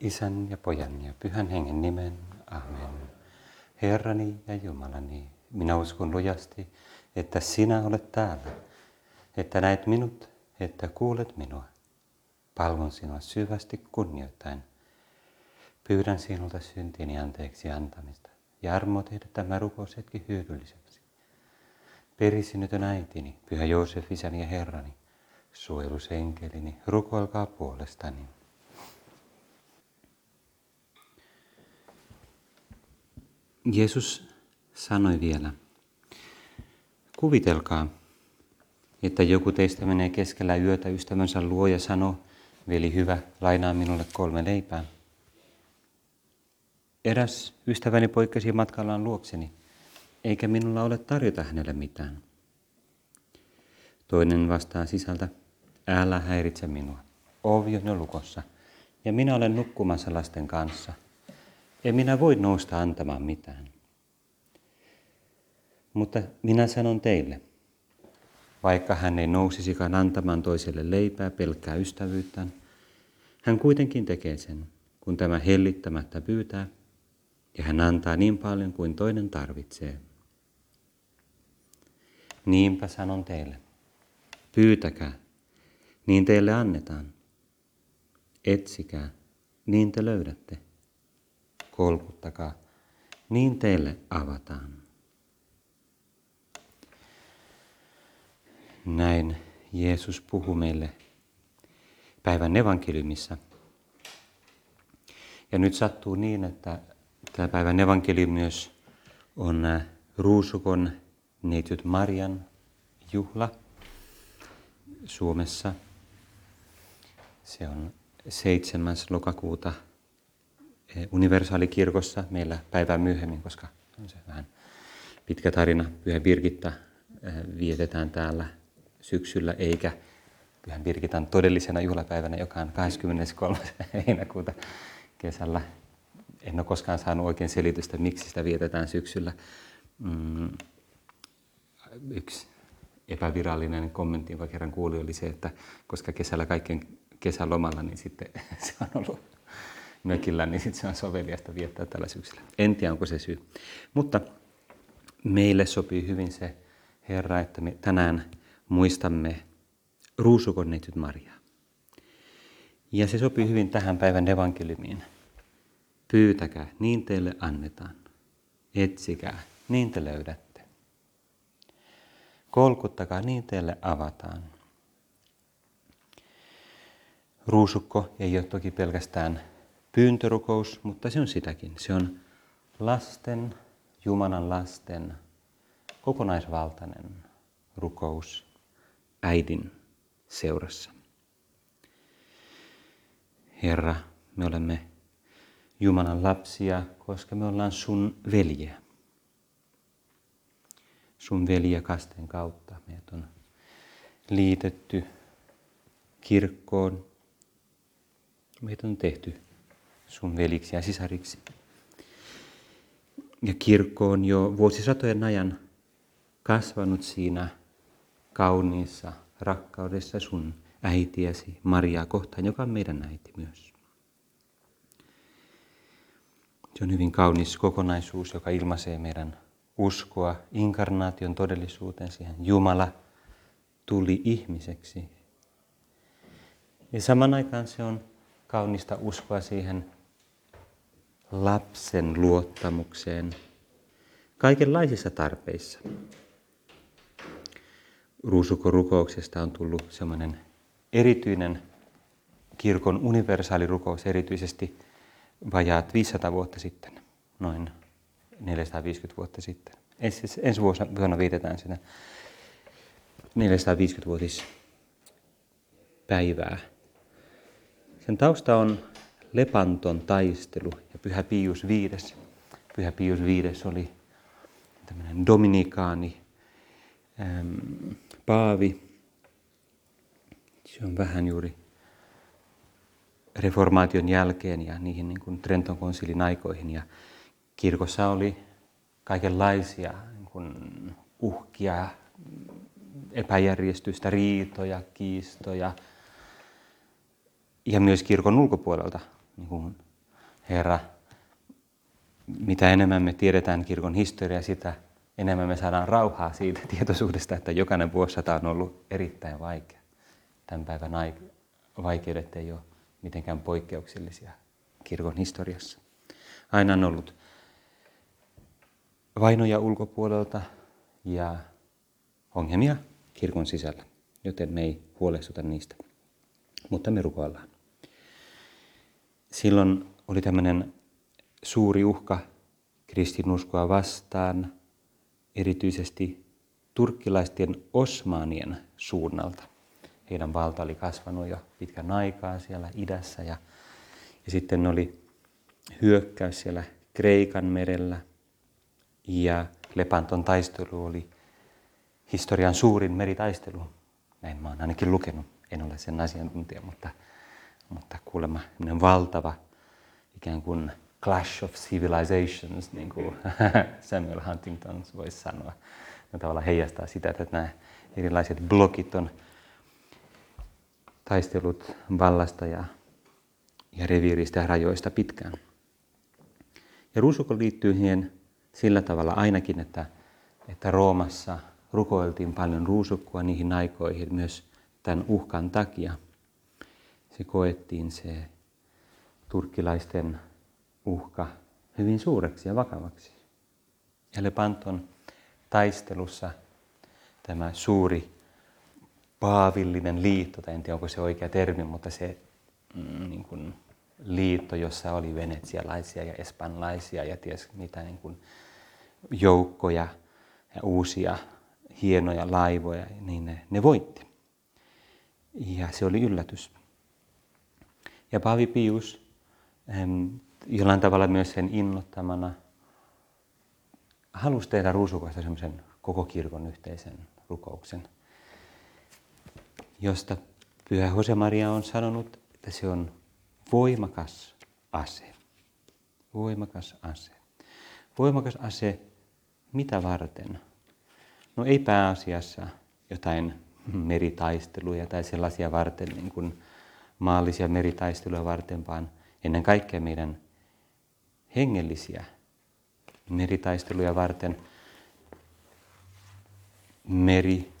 Isän ja Pojan ja Pyhän Hengen nimen. Amen. Herrani ja Jumalani, minä uskon lujasti, että sinä olet täällä, että näet minut, että kuulet minua. Palvon sinua syvästi kunnioittain. Pyydän sinulta syntiini anteeksi antamista ja armo tehdä tämä rukoushetki hyödylliseksi. Perisynnitön äitini, Pyhä Joosef, isäni ja herrani, suojelusenkelini, rukoilkaa puolestani. Jeesus sanoi vielä, kuvitelkaa, että joku teistä menee keskellä yötä ystävänsä luo ja sanoo, veli hyvä, lainaa minulle 3 leipää. Eräs ystäväni poikkesi matkallaan luokseni, eikä minulla ole tarjota hänelle mitään. Toinen vastaa sisältä, älä häiritse minua, ovi on jo lukossa, ja minä olen nukkumassa lasten kanssa. En minä voi nousta antamaan mitään. Mutta minä sanon teille, vaikka hän ei nousisikaan antamaan toiselle leipää pelkkää ystävyyttään, hän kuitenkin tekee sen, kun tämä hellittämättä pyytää, ja hän antaa niin paljon kuin toinen tarvitsee. Niinpä sanon teille, pyytäkää, niin teille annetaan. Etsikää, niin te löydätte. Kolkuttakaa, niin teille avataan. Näin Jeesus puhuu meille päivän evankeliumissa. Ja nyt sattuu niin, että tämä päivän evankeliumi myös on ruusukon neityt Marian juhla Suomessa. Se on 7. lokakuuta universaalikirkossa, meillä päivää myöhemmin, koska on se vähän pitkä tarina. Pyhä Birgitta vietetään täällä syksyllä, eikä Pyhän Birgitan todellisena juhlapäivänä, joka on 23. heinäkuuta kesällä. En ole koskaan saanut oikein selitystä, miksi sitä vietetään syksyllä. Yksi epävirallinen kommentti, jonka kerran kuulin, oli se, että koska kesällä kaikkien kesälomalla, niin sitten se on ollut mökillä, niin sitten se on soveliasta viettää tällä syksyllä. En tiedä, onko se syy. Mutta meille sopii hyvin se, Herra, että me tänään muistamme ruusukonneityt Mariaa. Ja se sopii hyvin tähän päivän evankeliumiin. Pyytäkää, niin teille annetaan. Etsikää, niin te löydätte. Kolkuttakaa, niin teille avataan. Ruusukko ei ole toki pelkästään pyyntörukous, mutta se on sitäkin. Se on lasten, Jumalan lasten, kokonaisvaltainen rukous äidin seurassa. Herra, me olemme Jumalan lapsia, koska me ollaan sun veljeä. Sun veljeä kasten kautta. Meidät on liitetty kirkkoon. Meidät on tehty sun veliksi ja sisariksi. Ja kirkko on jo vuosisatojen ajan kasvanut siinä kauniissa rakkaudessa sun äitiäsi Mariaa kohtaan, joka on meidän äiti myös. Se on hyvin kaunis kokonaisuus, joka ilmaisee meidän uskoa inkarnaation todellisuuteen siihen. Jumala tuli ihmiseksi. Ja saman aikaan se on kaunista uskoa siihen lapsen luottamukseen kaikenlaisissa tarpeissa. Ruusukorukouksesta on tullut semmoinen erityinen kirkon universaalirukous, erityisesti vajaat 500 vuotta sitten, noin 450 vuotta sitten. Ensi vuonna vietetään sitä 450-vuotispäivää. Sen tausta on Lepanton taistelu ja Pyhä Pius V. Pyhä Pius V oli tämmöinen dominikaani paavi. Se on vähän juuri reformaation jälkeen ja niihin niin kuin Trenton konsilin aikoihin. Ja kirkossa oli kaikenlaisia niin kuin uhkia, epäjärjestystä, riitoja, kiistoja. Ja myös kirkon ulkopuolelta niin kuin Herra, mitä enemmän me tiedetään kirkon historiaa, sitä enemmän me saadaan rauhaa siitä tietoisuudesta, että jokainen vuosisata on ollut erittäin vaikea. Tämän päivän vaikeudet ei ole mitenkään poikkeuksellisia kirkon historiassa. Aina on ollut vainoja ulkopuolelta ja ongelmia kirkon sisällä, joten me ei huolestuta niistä, mutta me rukoillaan. Silloin oli tämmöinen suuri uhka kristinuskoa vastaan, erityisesti turkkilaisten osmaanien suunnalta. Heidän valta oli kasvanut jo pitkän aikaa siellä idässä ja sitten oli hyökkäys siellä Kreikan merellä ja Lepanton taistelu oli historian suurin meritaistelu. Näin mä oon ainakin lukenut, en ole sen asiantuntija, mutta kuulemma valtava ikään kuin clash of civilizations, niin kuin Samuel Huntington voisi sanoa. No, tavallaan heijastaa sitä, että nämä erilaiset blokit on taistelut vallasta ja reviiristä ja rajoista pitkään. Ja ruusukko liittyy siihen sillä tavalla ainakin, että Roomassa rukoiltiin paljon ruusukkoa niihin aikoihin myös tämän uhkan takia. Se koettiin se turkkilaisten uhka hyvin suureksi ja vakavaksi. Ja Lepanton taistelussa tämä suuri paavillinen liitto, tai en tiedä onko se oikea termi, mutta se niin kuin liitto, jossa oli venetsialaisia ja espanjalaisia ja ties mitä niin kuin joukkoja ja uusia hienoja laivoja, niin ne voitti. Ja se oli yllätys. Ja paavi Pius jollain tavalla myös sen innoittamana halusi tehdä ruusukosta semmoisen koko kirkon yhteisen rukouksen, josta Pyhä Josemaría on sanonut, että se on voimakas ase. Voimakas ase. Voimakas ase mitä varten? No ei pääasiassa jotain meritaisteluja tai sellaisia varten, niin kuin maallisia meritaisteluja varten, vaan ennen kaikkea meidän hengellisiä meritaisteluja varten. Meri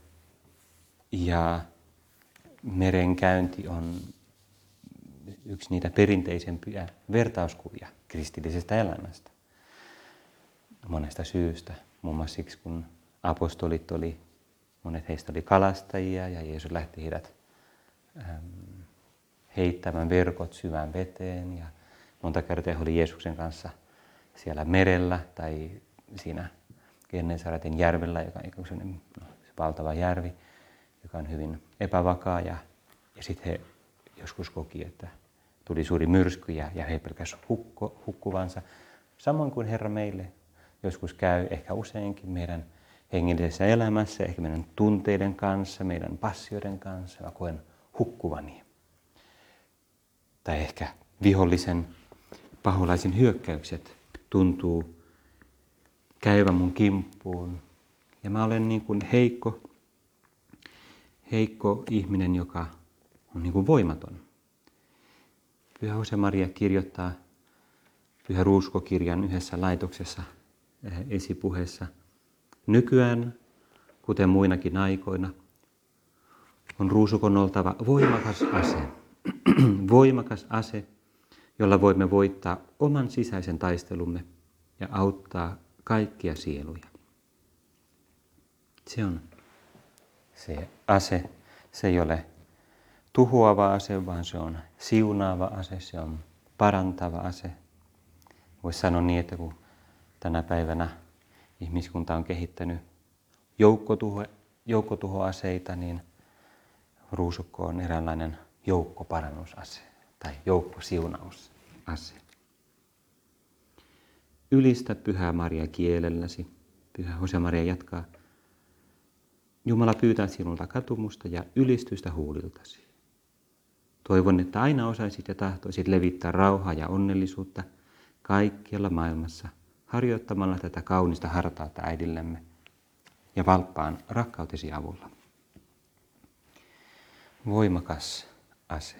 ja merenkäynti on yksi niitä perinteisempiä vertauskuvia kristillisestä elämästä monesta syystä. Muun muassa siksi, kun apostolit oli, monet heistä oli kalastajia ja Jeesus lähti heidät heittämään verkot syvään veteen. Ja monta kertaa he oli Jeesuksen kanssa siellä merellä tai siinä Gennesaretin järvellä, joka on se valtava järvi, joka on hyvin epävakaa. Ja sitten he joskus koki, että tuli suuri myrsky ja he pelkäsivät hukkuvansa. Samoin kuin Herra meille joskus käy, ehkä useinkin meidän hengellisessä elämässä, ehkä meidän tunteiden kanssa, meidän passioiden kanssa, mä koen hukkuvani. Tai ehkä vihollisen paholaisen hyökkäykset tuntuu käyvän mun kimppuun. Ja mä olen niin kuin heikko ihminen, joka on niin kuin voimaton. Pyhä Josemaría kirjoittaa Pyhä Ruuskokirjan yhdessä laitoksessa esipuheessa. Nykyään, kuten muinakin aikoina, on ruusukon oltava voimakas ase. Voimakas ase, jolla voimme voittaa oman sisäisen taistelumme ja auttaa kaikkia sieluja. Se on se ase. Se ei ole tuhoava ase, vaan se on siunaava ase, se on parantava ase. Voisi sanoa niin, että kun tänä päivänä ihmiskunta on kehittänyt joukkotuhoaseita, niin ruusukko on eräänlainen joukkoparannusase tai joukkosiunausase. Ylistä Pyhää Maria kielelläsi. Pyhä Josemaría jatkaa. Jumala pyytää sinulta katumusta ja ylistystä huuliltasi. Toivon, että aina osaisit ja tahtoisit levittää rauhaa ja onnellisuutta kaikkialla maailmassa harjoittamalla tätä kaunista hartautta äidillemme ja valppaan rakkautesi avulla. Voimakas ase.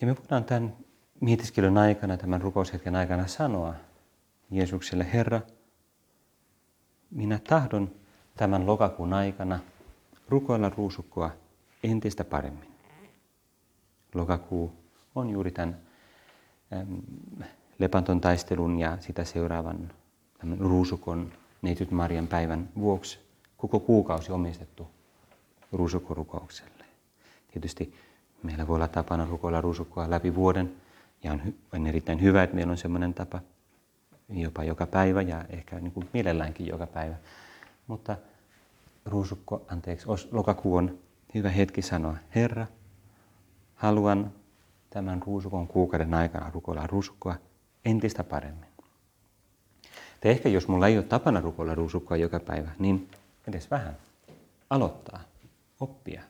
Ja me voidaan tämän mietiskelyn aikana, tämän rukoushetken aikana sanoa Jeesukselle: Herra, minä tahdon tämän lokakuun aikana rukoilla ruusukkoa entistä paremmin. Lokakuu on juuri tämän Lepanton taistelun ja sitä seuraavan tämän ruusukon Neityt Marian päivän vuoksi koko kuukausi omistettu ruusukorukoukselle. Tietysti meillä voi olla tapana rukoilla ruusukkoa läpi vuoden, ja on erittäin hyvä, että meillä on sellainen tapa jopa joka päivä ja ehkä niin kuin mielelläänkin joka päivä. Mutta lokakuu on hyvä hetki sanoa: Herra, haluan tämän ruusukon kuukauden aikana rukoilla ruusukkoa entistä paremmin. Tai ehkä jos mulla ei ole tapana rukoilla ruusukkoa joka päivä, niin edes vähän aloittaa, oppia,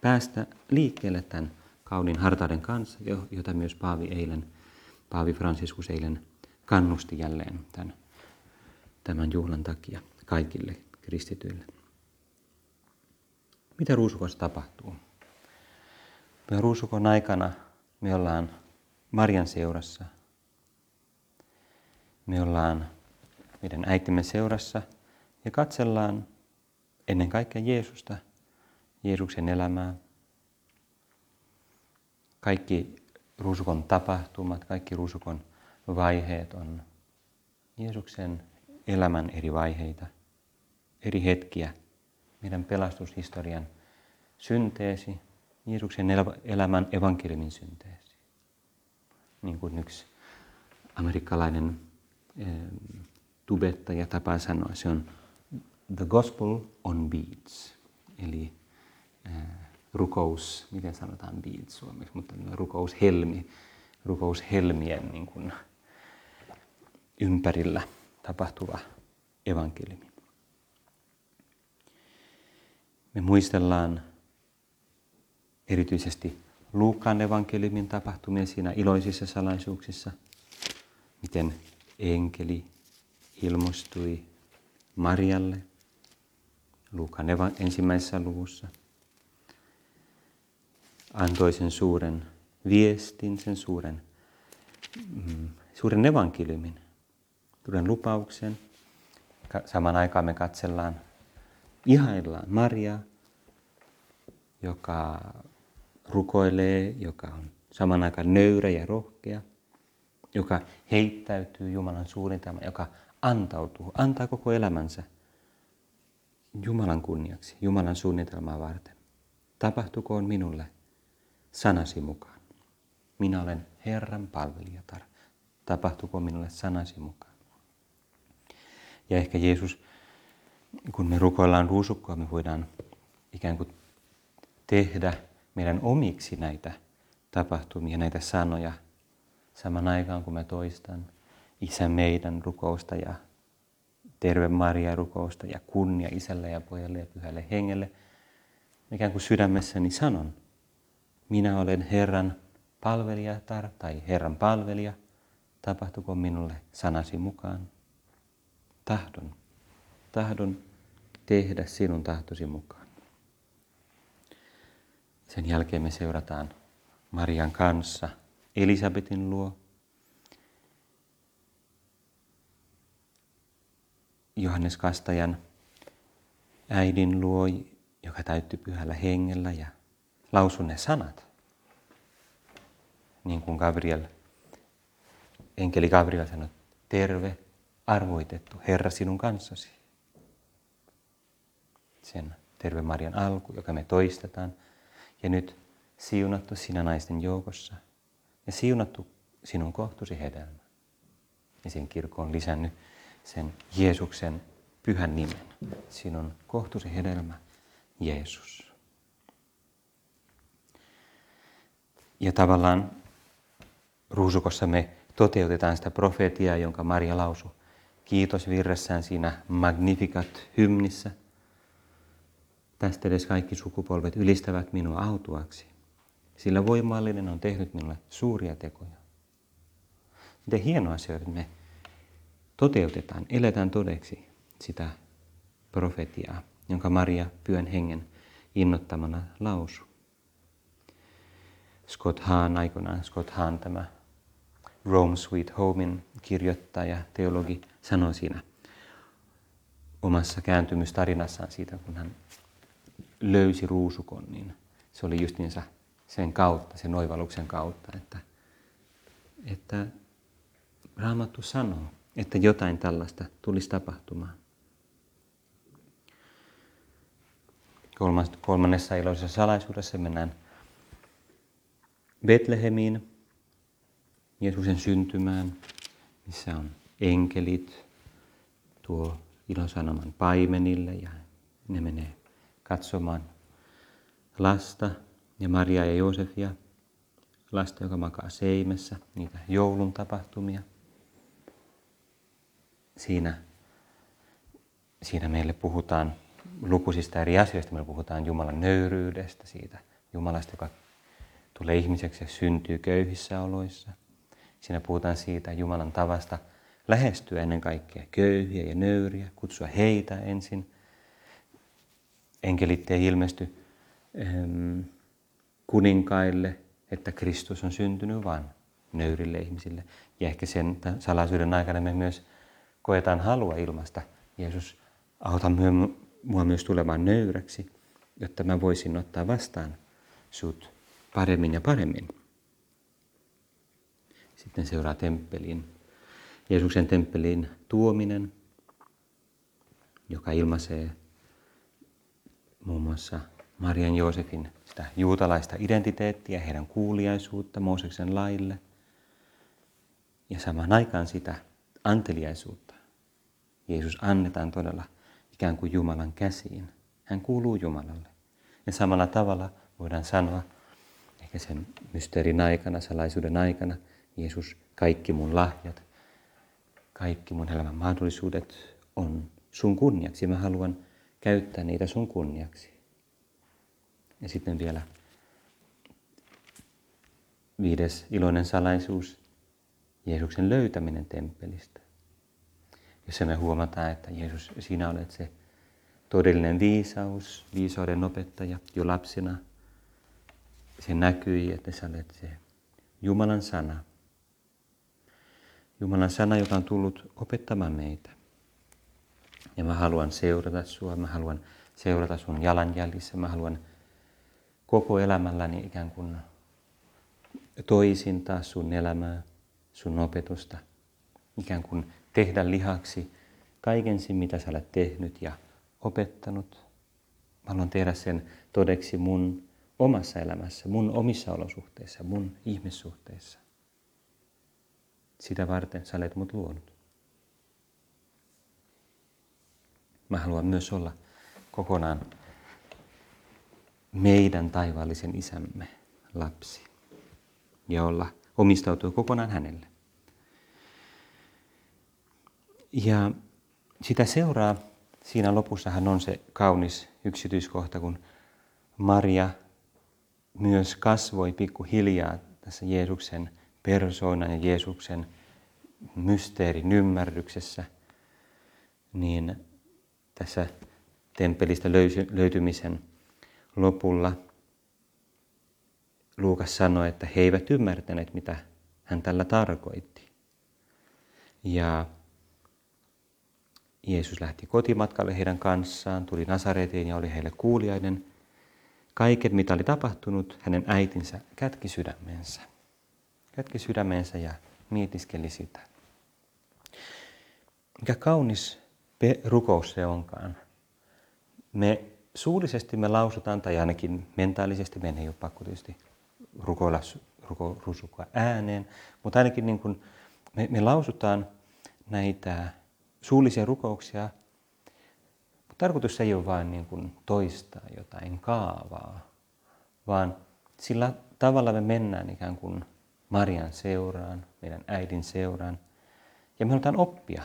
päästä liikkeelle tämän kauniin hartauden kanssa, jota myös Paavi Franciscus eilen kannusti jälleen tämän juhlan takia kaikille kristityille. Mitä ruusukossa tapahtuu? Ruusukon aikana me ollaan Marian seurassa. Me ollaan meidän äitimme seurassa ja katsellaan ennen kaikkea Jeesusta, Jeesuksen elämää. Kaikki ruusukon tapahtumat, kaikki ruusukon vaiheet on Jeesuksen elämän eri vaiheita, eri hetkiä, meidän pelastushistorian synteesi, Jeesuksen elämän evankeliumin synteesi. Niin kuin yksi amerikkalainen tubettaja tapaa sanoa, se on the gospel on beads, eli rukous, miten sanotaan beads suomeksi, mutta rukoushelmi, rukoushelmien niin kuin ympärillä tapahtuva evankeliumi. Me muistellaan erityisesti Luukan evankeliumin tapahtumia siinä iloisissa salaisuuksissa, miten enkeli ilmostui Marialle Luukan ensimmäisessä luvussa, antoi sen suuren viestin, sen suuren evankeliumin, suuren lupauksen. Samaan aikaan me katsellaan, ihaillaan Mariaa, joka rukoilee, joka on samaan aikaan nöyrä ja rohkea, joka heittäytyy Jumalan suunnitelmaan, joka antautuu, antaa koko elämänsä Jumalan kunniaksi, Jumalan suunnitelmaa varten. Tapahtukoon minulle sanasi mukaan. Minä olen Herran palvelijatar. Tapahtukoon minulle sanasi mukaan. Ja ehkä Jeesus, kun me rukoillaan ruusukkoa, me voidaan ikään kuin tehdä meidän omiksi näitä tapahtumia, näitä sanoja, saman aikaan kun me toistan Isä meidän -rukousta ja Terve Maria -rukousta ja kunnia Isälle ja Pojalle ja Pyhälle Hengelle, ikään kuin sydämessäni sanon: minä olen Herran palvelijatar tai Herran palvelija, tapahtukoon minulle sanasi mukaan. Tahdon tehdä sinun tahtosi mukaan. Sen jälkeen me seurataan Marian kanssa Elisabetin luo. Johannes Kastajan äidin luo, joka täyttyi Pyhällä Hengellä ja lausui ne sanat. Niin kuin enkeli Gabriel sanoi: terve, arvoitettu, Herra sinun kanssasi. Sen Terve Marian alku, joka me toistetaan. Ja nyt siunattu sinä naisten joukossa ja siunattu sinun kohtusi hedelmä. Ja sen kirkko on lisännyt sen Jeesuksen pyhän nimen. Sinun kohtusi hedelmä, Jeesus. Ja tavallaan ruusukossa me toteutetaan sitä profeetiaa, jonka Maria lausui kiitosvirressään siinä Magnificat-hymnissä. Tästä edes kaikki sukupolvet ylistävät minua autuaksi, sillä voimallinen on tehnyt minulle suuria tekoja. Miten hienoa asioita, että me toteutetaan, eletään todeksi sitä profetiaa, jonka Maria Pyhän Hengen innoittamana lausui. Scott Hahn aikoinaan. Scott Hahn, tämä Rome Sweet Homein kirjoittaja, teologi, sanoi siinä omassa kääntymystarinassaan siitä, kun hän löysi ruusukon, niin se oli justiinsa sen kautta, sen oivalluksen kautta, että Raamattu sanoo, että jotain tällaista tulisi tapahtumaan. Kolmannessa iloisessa salaisuudessa mennään Betlehemiin, Jeesuksen syntymään, missä on enkelit, tuo ilosanoman paimenille ja ne menee katsomaan lasta ja Maria ja Joosefia, lasta, joka makaa seimessä, niitä joulun tapahtumia. Siinä meille puhutaan lukuisista eri asioista. Meillä puhutaan Jumalan nöyryydestä, siitä Jumalasta, joka tulee ihmiseksi ja syntyy köyhissä oloissa. Siinä puhutaan siitä Jumalan tavasta lähestyä ennen kaikkea köyhiä ja nöyriä, kutsua heitä ensin. Enkelit ei ilmesty kuninkaille, että Kristus on syntynyt, vaan nöyrille ihmisille. Ja ehkä sen salaisuuden aikana me myös koetaan halua ilmaista. Jeesus, auta minua myös tulemaan nöyräksi, jotta mä voisin ottaa vastaan sut paremmin ja paremmin. Sitten seuraa temppeliin. Jeesuksen temppeliin tuominen, joka ilmaisee muun muassa Marian Joosefin sitä juutalaista identiteettiä, heidän kuuliaisuutta Mooseksen laille ja samaan aikaan sitä anteliaisuutta. Jeesus annetaan todella ikään kuin Jumalan käsiin. Hän kuuluu Jumalalle. Ja samalla tavalla voidaan sanoa, ehkä sen mysteerin aikana, salaisuuden aikana, Jeesus, kaikki mun lahjat, kaikki mun elämän mahdollisuudet on sun kunniaksi. Mä haluan käyttää niitä sun kunniaksi. Ja sitten vielä viides iloinen salaisuus, Jeesuksen löytäminen temppelistä. Jossa me huomataan, että Jeesus, sinä olet se todellinen viisaus, viisauden opettaja jo lapsena. Se näkyi, että sä olet se Jumalan sana. Jumalan sana, joka on tullut opettamaan meitä. Ja mä haluan seurata sua, mä haluan seurata sun jalanjäljissä, mä haluan koko elämälläni ikään kuin toisintaa sun elämää, sun opetusta, ikään kuin tehdä lihaksi kaiken sen, mitä sä olet tehnyt ja opettanut. Mä haluan tehdä sen todeksi mun omassa elämässä, mun omissa olosuhteissa, mun ihmissuhteissa. Sitä varten sä olet mut luonut. Mä haluan myös olla kokonaan meidän taivaallisen isämme lapsi ja omistautua kokonaan hänelle. Ja sitä seuraa, siinä lopussahan on se kaunis yksityiskohta, kun Maria myös kasvoi pikkuhiljaa tässä Jeesuksen persoonan ja Jeesuksen mysteerin ymmärryksessä, niin tässä temppelistä löytymisen lopulla Luukas sanoi, että he eivät ymmärtäneet, mitä hän tällä tarkoitti. Ja Jeesus lähti kotimatkalle heidän kanssaan, tuli Nasaretiin ja oli heille kuuliainen. Kaiken, mitä oli tapahtunut, hänen äitinsä kätki sydämensä. Kätki sydämensä ja mietiskeli sitä. Mikä kaunis rukous se onkaan. Me suullisesti me lausutaan, tai ainakin mentaalisesti, meidän ei ole pakko tietysti rukoilla ruusukkoa ääneen, mutta ainakin niin kuin me lausutaan näitä suullisia rukouksia, mutta tarkoitus ei ole vain niin kuin toistaa jotain kaavaa, vaan sillä tavalla me mennään ikään kuin Marian seuraan, meidän äidin seuraan, ja me halutaan oppia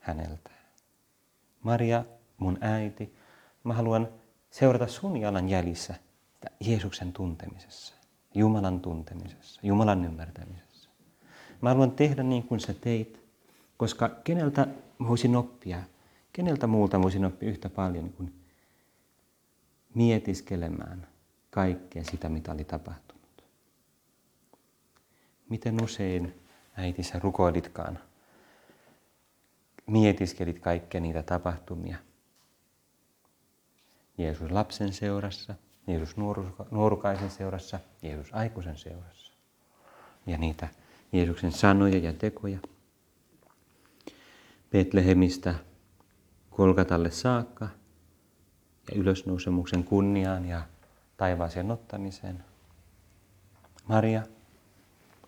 häneltä. Maria, mun äiti, mä haluan seurata sun jalanjäljissä Jeesuksen tuntemisessa, Jumalan tuntemisessa, Jumalan ymmärtämisessä. Mä haluan tehdä niin kuin sä teit, koska keneltä voisin oppia, keneltä muulta voisin oppia yhtä paljon kuin mietiskelemään kaikkea sitä, mitä oli tapahtunut. miten usein äiti sä rukoilitkaan, mietiskelit kaikkia niitä tapahtumia. Jeesus lapsen seurassa, Jeesus nuorukaisen seurassa, Jeesus aikuisen seurassa. Ja niitä Jeesuksen sanoja ja tekoja. Betlehemistä Kolgatalle saakka ja ylösnousemuksen kunniaan ja taivaaseen ottamiseen. Maria,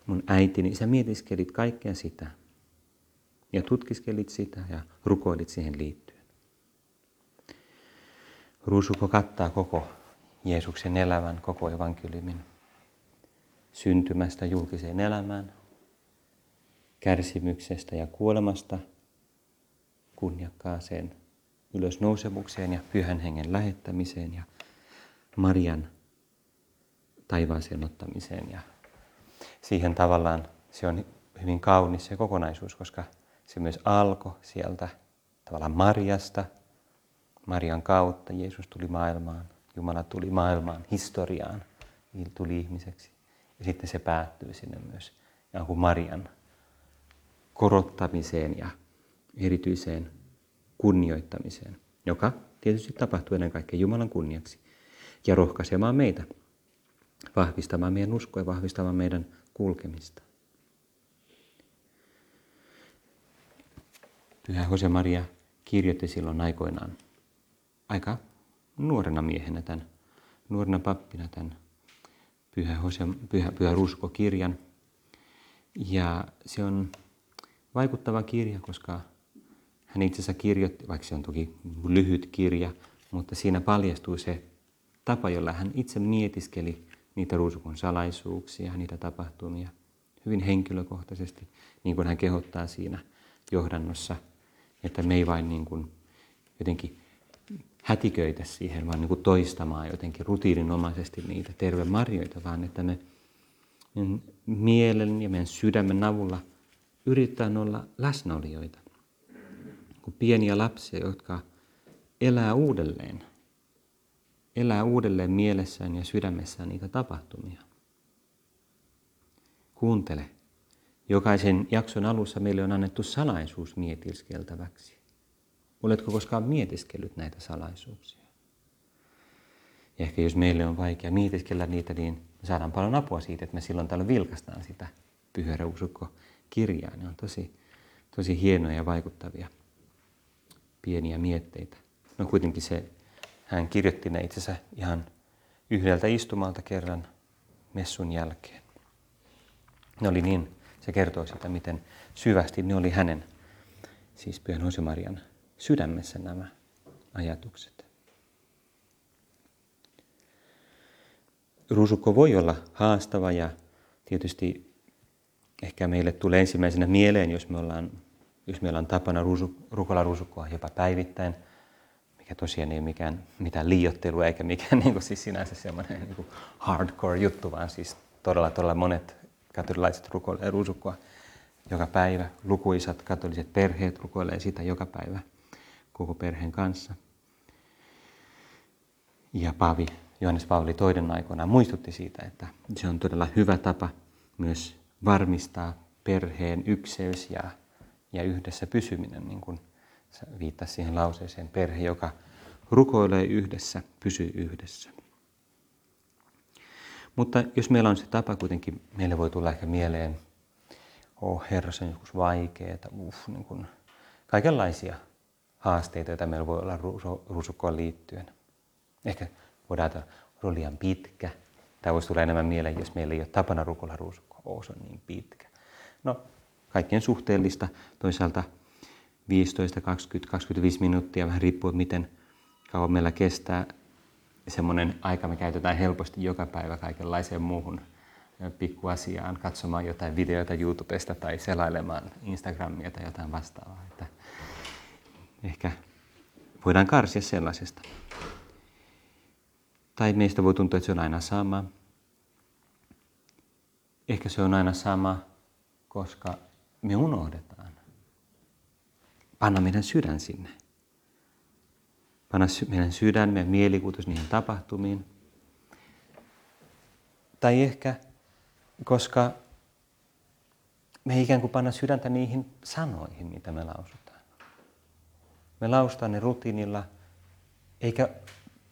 mun äitini, sä mietiskelit kaikkea sitä ja tutkiskelit sitä ja rukoilit siihen liittyen. Ruusukko kattaa koko Jeesuksen elämän, koko evankeliumin. Syntymästä julkiseen elämään, kärsimyksestä ja kuolemasta, kunniakkaaseen ylösnousemukseen ja Pyhän Hengen lähettämiseen ja Marian taivaaseen ottamiseen. Ja siihen tavallaan se on hyvin kaunis se kokonaisuus, koska se myös alkoi sieltä tavallaan Mariasta. Marian kautta Jeesus tuli maailmaan, Jumala tuli maailmaan, historiaan, tuli ihmiseksi. Ja sitten se päättyy sinne myös Marian korottamiseen ja erityiseen kunnioittamiseen, joka tietysti tapahtuu ennen kaikkea Jumalan kunniaksi ja rohkaisemaan meitä, vahvistamaan meidän uskoa ja vahvistamaan meidän kulkemista. Pyhä Josemaría kirjoitti silloin aikoinaan aika nuorena miehenä tämän, nuorena pappina tämän Pyhä Ruusuko-kirjan. Ja se on vaikuttava kirja, koska hän itse asiassa kirjoitti, vaikka se on toki lyhyt kirja, mutta siinä paljastuu se tapa, jolla hän itse mietiskeli niitä ruusukon salaisuuksia, niitä tapahtumia hyvin henkilökohtaisesti, niin kuin hän kehottaa siinä johdannossa, että me ei vain niin kuin jotenkin hätiköitä siihen, vaan niin kuin toistamaan jotenkin rutiininomaisesti niitä tervemarjoita, vaan että me mielen ja meidän sydämen avulla yritetään olla läsnäolijoita, kun pieniä lapsia, jotka elää uudelleen mielessään ja sydämessään niitä tapahtumia. Kuuntele. Jokaisen jakson alussa meille on annettu salaisuus mietiskeltäväksi. Oletko koskaan mietiskellyt näitä salaisuuksia? Ja ehkä jos meille on vaikea mietiskellä niitä, niin me saadaan paljon apua siitä, että me silloin täällä vilkaistaan sitä Pyhä Ruusukko-kirjaa. Ne on tosi hienoja ja vaikuttavia pieniä mietteitä. No kuitenkin hän kirjoitti ne itse asiassa ihan yhdeltä istumalta kerran messun jälkeen. Ne oli niin, se kertoo sitä, miten syvästi ne oli hänen, siis Pyhän Josemarian sydämessä nämä ajatukset. Ruusukko voi olla haastava ja tietysti ehkä meille tulee ensimmäisenä mieleen, jos meillä on tapana rukoilla ruusukkoa jopa päivittäin, mikä tosiaan ei ole mitään liioittelua eikä mikään niin kuin siis sinänsä semmoinen niin kuin hardcore juttu, vaan siis todella monet katolikilaiset rukoilevat ruusukkoa joka päivä. Lukuisat katoliset perheet rukoilevat sitä joka päivä koko perheen kanssa. Ja paavi Johannes Pauli II aikoinaan muistutti siitä, että se on todella hyvä tapa myös varmistaa perheen ykseys ja yhdessä pysyminen, niin kuin viittasi siihen lauseeseen, perhe, joka rukoilee yhdessä, pysyy yhdessä. Mutta jos meillä on se tapa kuitenkin, meille voi tulla ehkä mieleen, Herra, se on joskus vaikeaa, niin kuin kaikenlaisia haasteita, joita meillä voi olla ruusukkoon liittyen. Ehkä voidaan ajatella, että on liian pitkä. Tämä voisi tulla enemmän mieleen, jos meillä ei ole tapana rukoilla ruusukkoa. Se on niin pitkä. No, kaikkien suhteellista. Toisaalta 15, 20, 25 minuuttia, vähän riippuu, miten kauan meillä kestää. Semmoinen aika me käytetään helposti joka päivä kaikenlaiseen muuhun pikkuasiaan, katsomaan jotain videoita YouTubesta tai selailemaan Instagramia tai jotain vastaavaa. Että ehkä voidaan karsia sellaisesta. Tai meistä voi tuntua, että se on aina sama. Ehkä se on aina sama, koska me unohdetaan. Panna meidän sydän sinne. Panna meidän sydän, meidän mielikuvitus niihin tapahtumiin. Tai ehkä, koska me ikään kuin panna sydäntä niihin sanoihin, mitä me lausutaan. Me lausutaan ne rutiinilla, eikä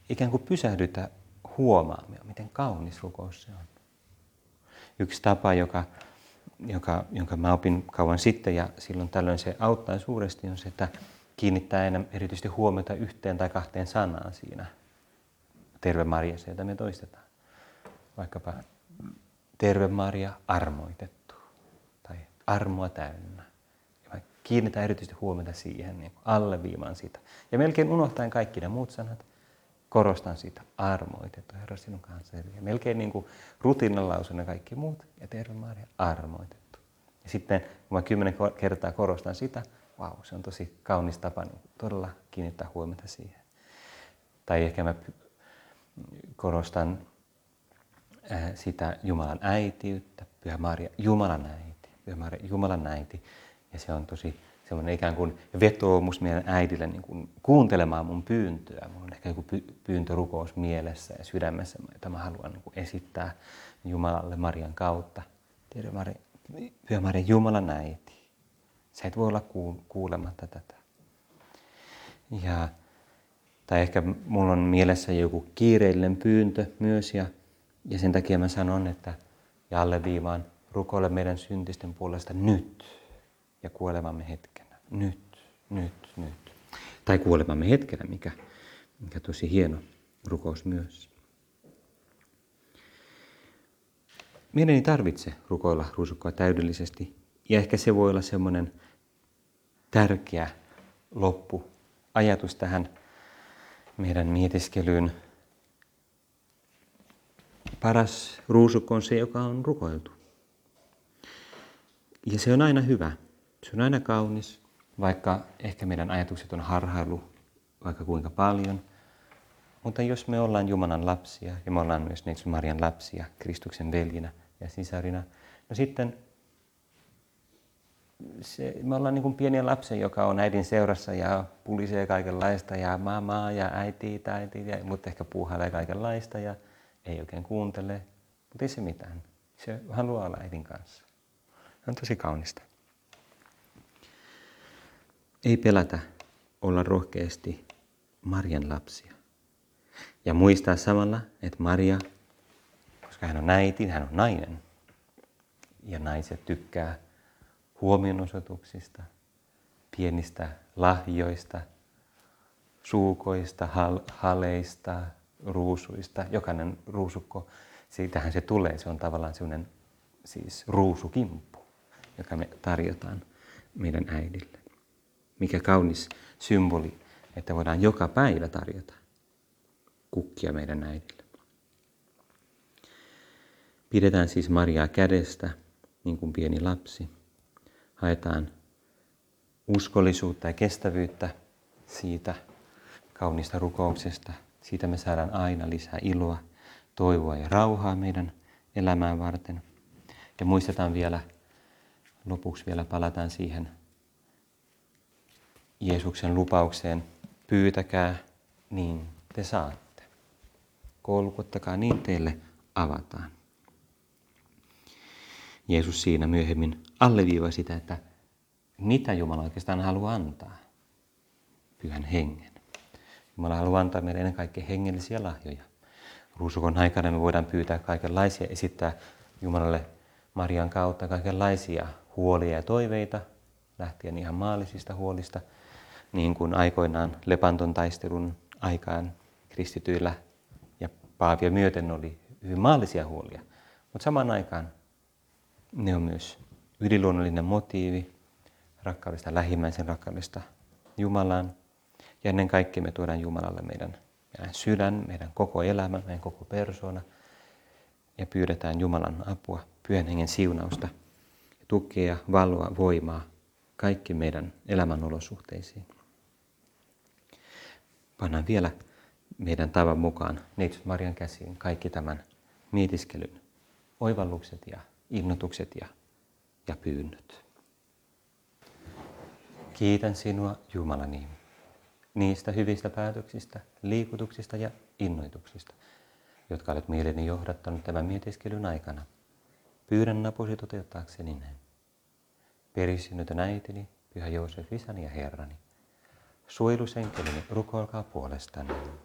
ikään kuin pysähdytä huomaamme, miten kaunis rukous se on. Yksi tapa, jonka mä opin kauan sitten ja silloin tällöin se auttaa suuresti, on se, että kiinnittää enää erityisesti huomiota yhteen tai kahteen sanaan siinä Terve Maria, se jota me toistetaan. Vaikkapa Terve Maria armoitettu tai armoa täynnä. Ja kiinnitän erityisesti huomiota siihen, niin alleviivaan sitä. Ja melkein unohtaen kaikki ne muut sanat, korostan sitä armoitettu, Herra sinun kanssasi. Ja melkein niin kuin rutiinan lausuna kaikki muut ja Terve Maria armoitettu. Ja sitten kun mä 10 kertaa korostan sitä, vau, se on tosi kaunis tapa niin todella kiinnittää huomiota siihen. Tai ehkä mä korostan sitä Jumalan äitiyttä, Pyhä Maria, Jumalan äiti, Pyhä Maria, Jumalan äiti. Ja se on tosi semmoinen ikään kuin vetoomus meidän äidille niin kuin kuuntelemaan mun pyyntöä. Mulla on ehkä joku pyyntörukous mielessä ja sydämessä, jota mä haluan niin kuin esittää Jumalalle Marian kautta. Pyhä Maria, Jumalan äiti. Sä et voi olla kuulematta tätä. Tai ehkä mulla on mielessä joku kiireellinen pyyntö myös, ja sen takia mä sanon, että ja alleviivaan rukoile meidän syntisten puolesta nyt ja kuolemamme hetkenä. Nyt. Tai kuolemamme hetkenä, mikä tosi hieno rukous myös. Meidän ei tarvitse rukoilla ruusukkoa täydellisesti, ja ehkä se voi olla semmoinen tärkeä loppuajatus tähän meidän mietiskelyyn. Paras ruusukko on se, joka on rukoiltu. Ja se on aina hyvä. Se on aina kaunis, vaikka ehkä meidän ajatukset on harhailu, vaikka kuinka paljon. Mutta jos me ollaan Jumalan lapsia, ja me ollaan myös Neitsyt Marian lapsia, Kristuksen veljinä ja sisarina, no sitten me ollaan niin kuin pieniä lapsia, joka on äidin seurassa ja pulisee kaikenlaista ja mamaa ja äiti, mutta ehkä puuhailee kaikenlaista ja ei oikein kuuntele. Mutta ei se mitään. Se haluaa olla äidin kanssa. Se on tosi kaunista. Ei pelätä olla rohkeasti Marian lapsia. Ja muistaa samalla, että Maria, koska hän on äiti, hän on nainen. Ja naiset tykkää huomionosoituksista, pienistä lahjoista, suukoista, haleista, ruusuista. Jokainen ruusukko, siitähän se tulee. Se on tavallaan sellainen siis ruusukimppu, joka me tarjotaan meidän äidille. Mikä kaunis symboli, että voidaan joka päivä tarjota kukkia meidän äidille. Pidetään siis Mariaa kädestä, niin kuin pieni lapsi. Haetaan uskollisuutta ja kestävyyttä siitä kaunista rukouksesta. Siitä me saadaan aina lisää iloa, toivoa ja rauhaa meidän elämään varten. Ja muistetaan vielä, lopuksi vielä palataan siihen Jeesuksen lupaukseen. Pyytäkää, niin te saatte. Kolkuttakaa, niin teille avataan. Jeesus siinä myöhemmin alleviivaa sitä, että mitä Jumala oikeastaan haluaa antaa? Pyhän hengen. Jumala haluaa antaa meille ennen kaikkea hengellisiä lahjoja. Ruusukon aikana me voidaan pyytää kaikenlaisia, esittää Jumalalle Marian kautta kaikenlaisia huolia ja toiveita, lähtien ihan maallisista huolista, niin kuin aikoinaan Lepanton taistelun aikaan kristityillä ja paavia myöten oli hyvin maallisia huolia, mutta samaan aikaan ne on myös yliluonnollinen motiivi rakkaudesta lähimmäisen, rakkaudesta Jumalaan. Ja ennen kaikkea me tuodaan Jumalalle meidän sydän, meidän koko elämä, meidän koko persoona. Ja pyydetään Jumalan apua, Pyhän Hengen siunausta, tukea, valoa, voimaa kaikki meidän elämän olosuhteisiin. Pannaan vielä meidän tavan mukaan Neitsyt Marian käsiin kaikki tämän mietiskelyn oivallukset ja innotukset ja pyynnöt. Kiitän sinua, Jumalani, niistä hyvistä päätöksistä, liikutuksista ja innoituksista, jotka olet mieleni johdattanut tämän mietiskelyn aikana. Pyydän napusi toteuttaakseni ne. perissynytön äitini, Pyhä Joosef isäni ja Herrani, suojelusenkelini, rukoilkaa puolestani.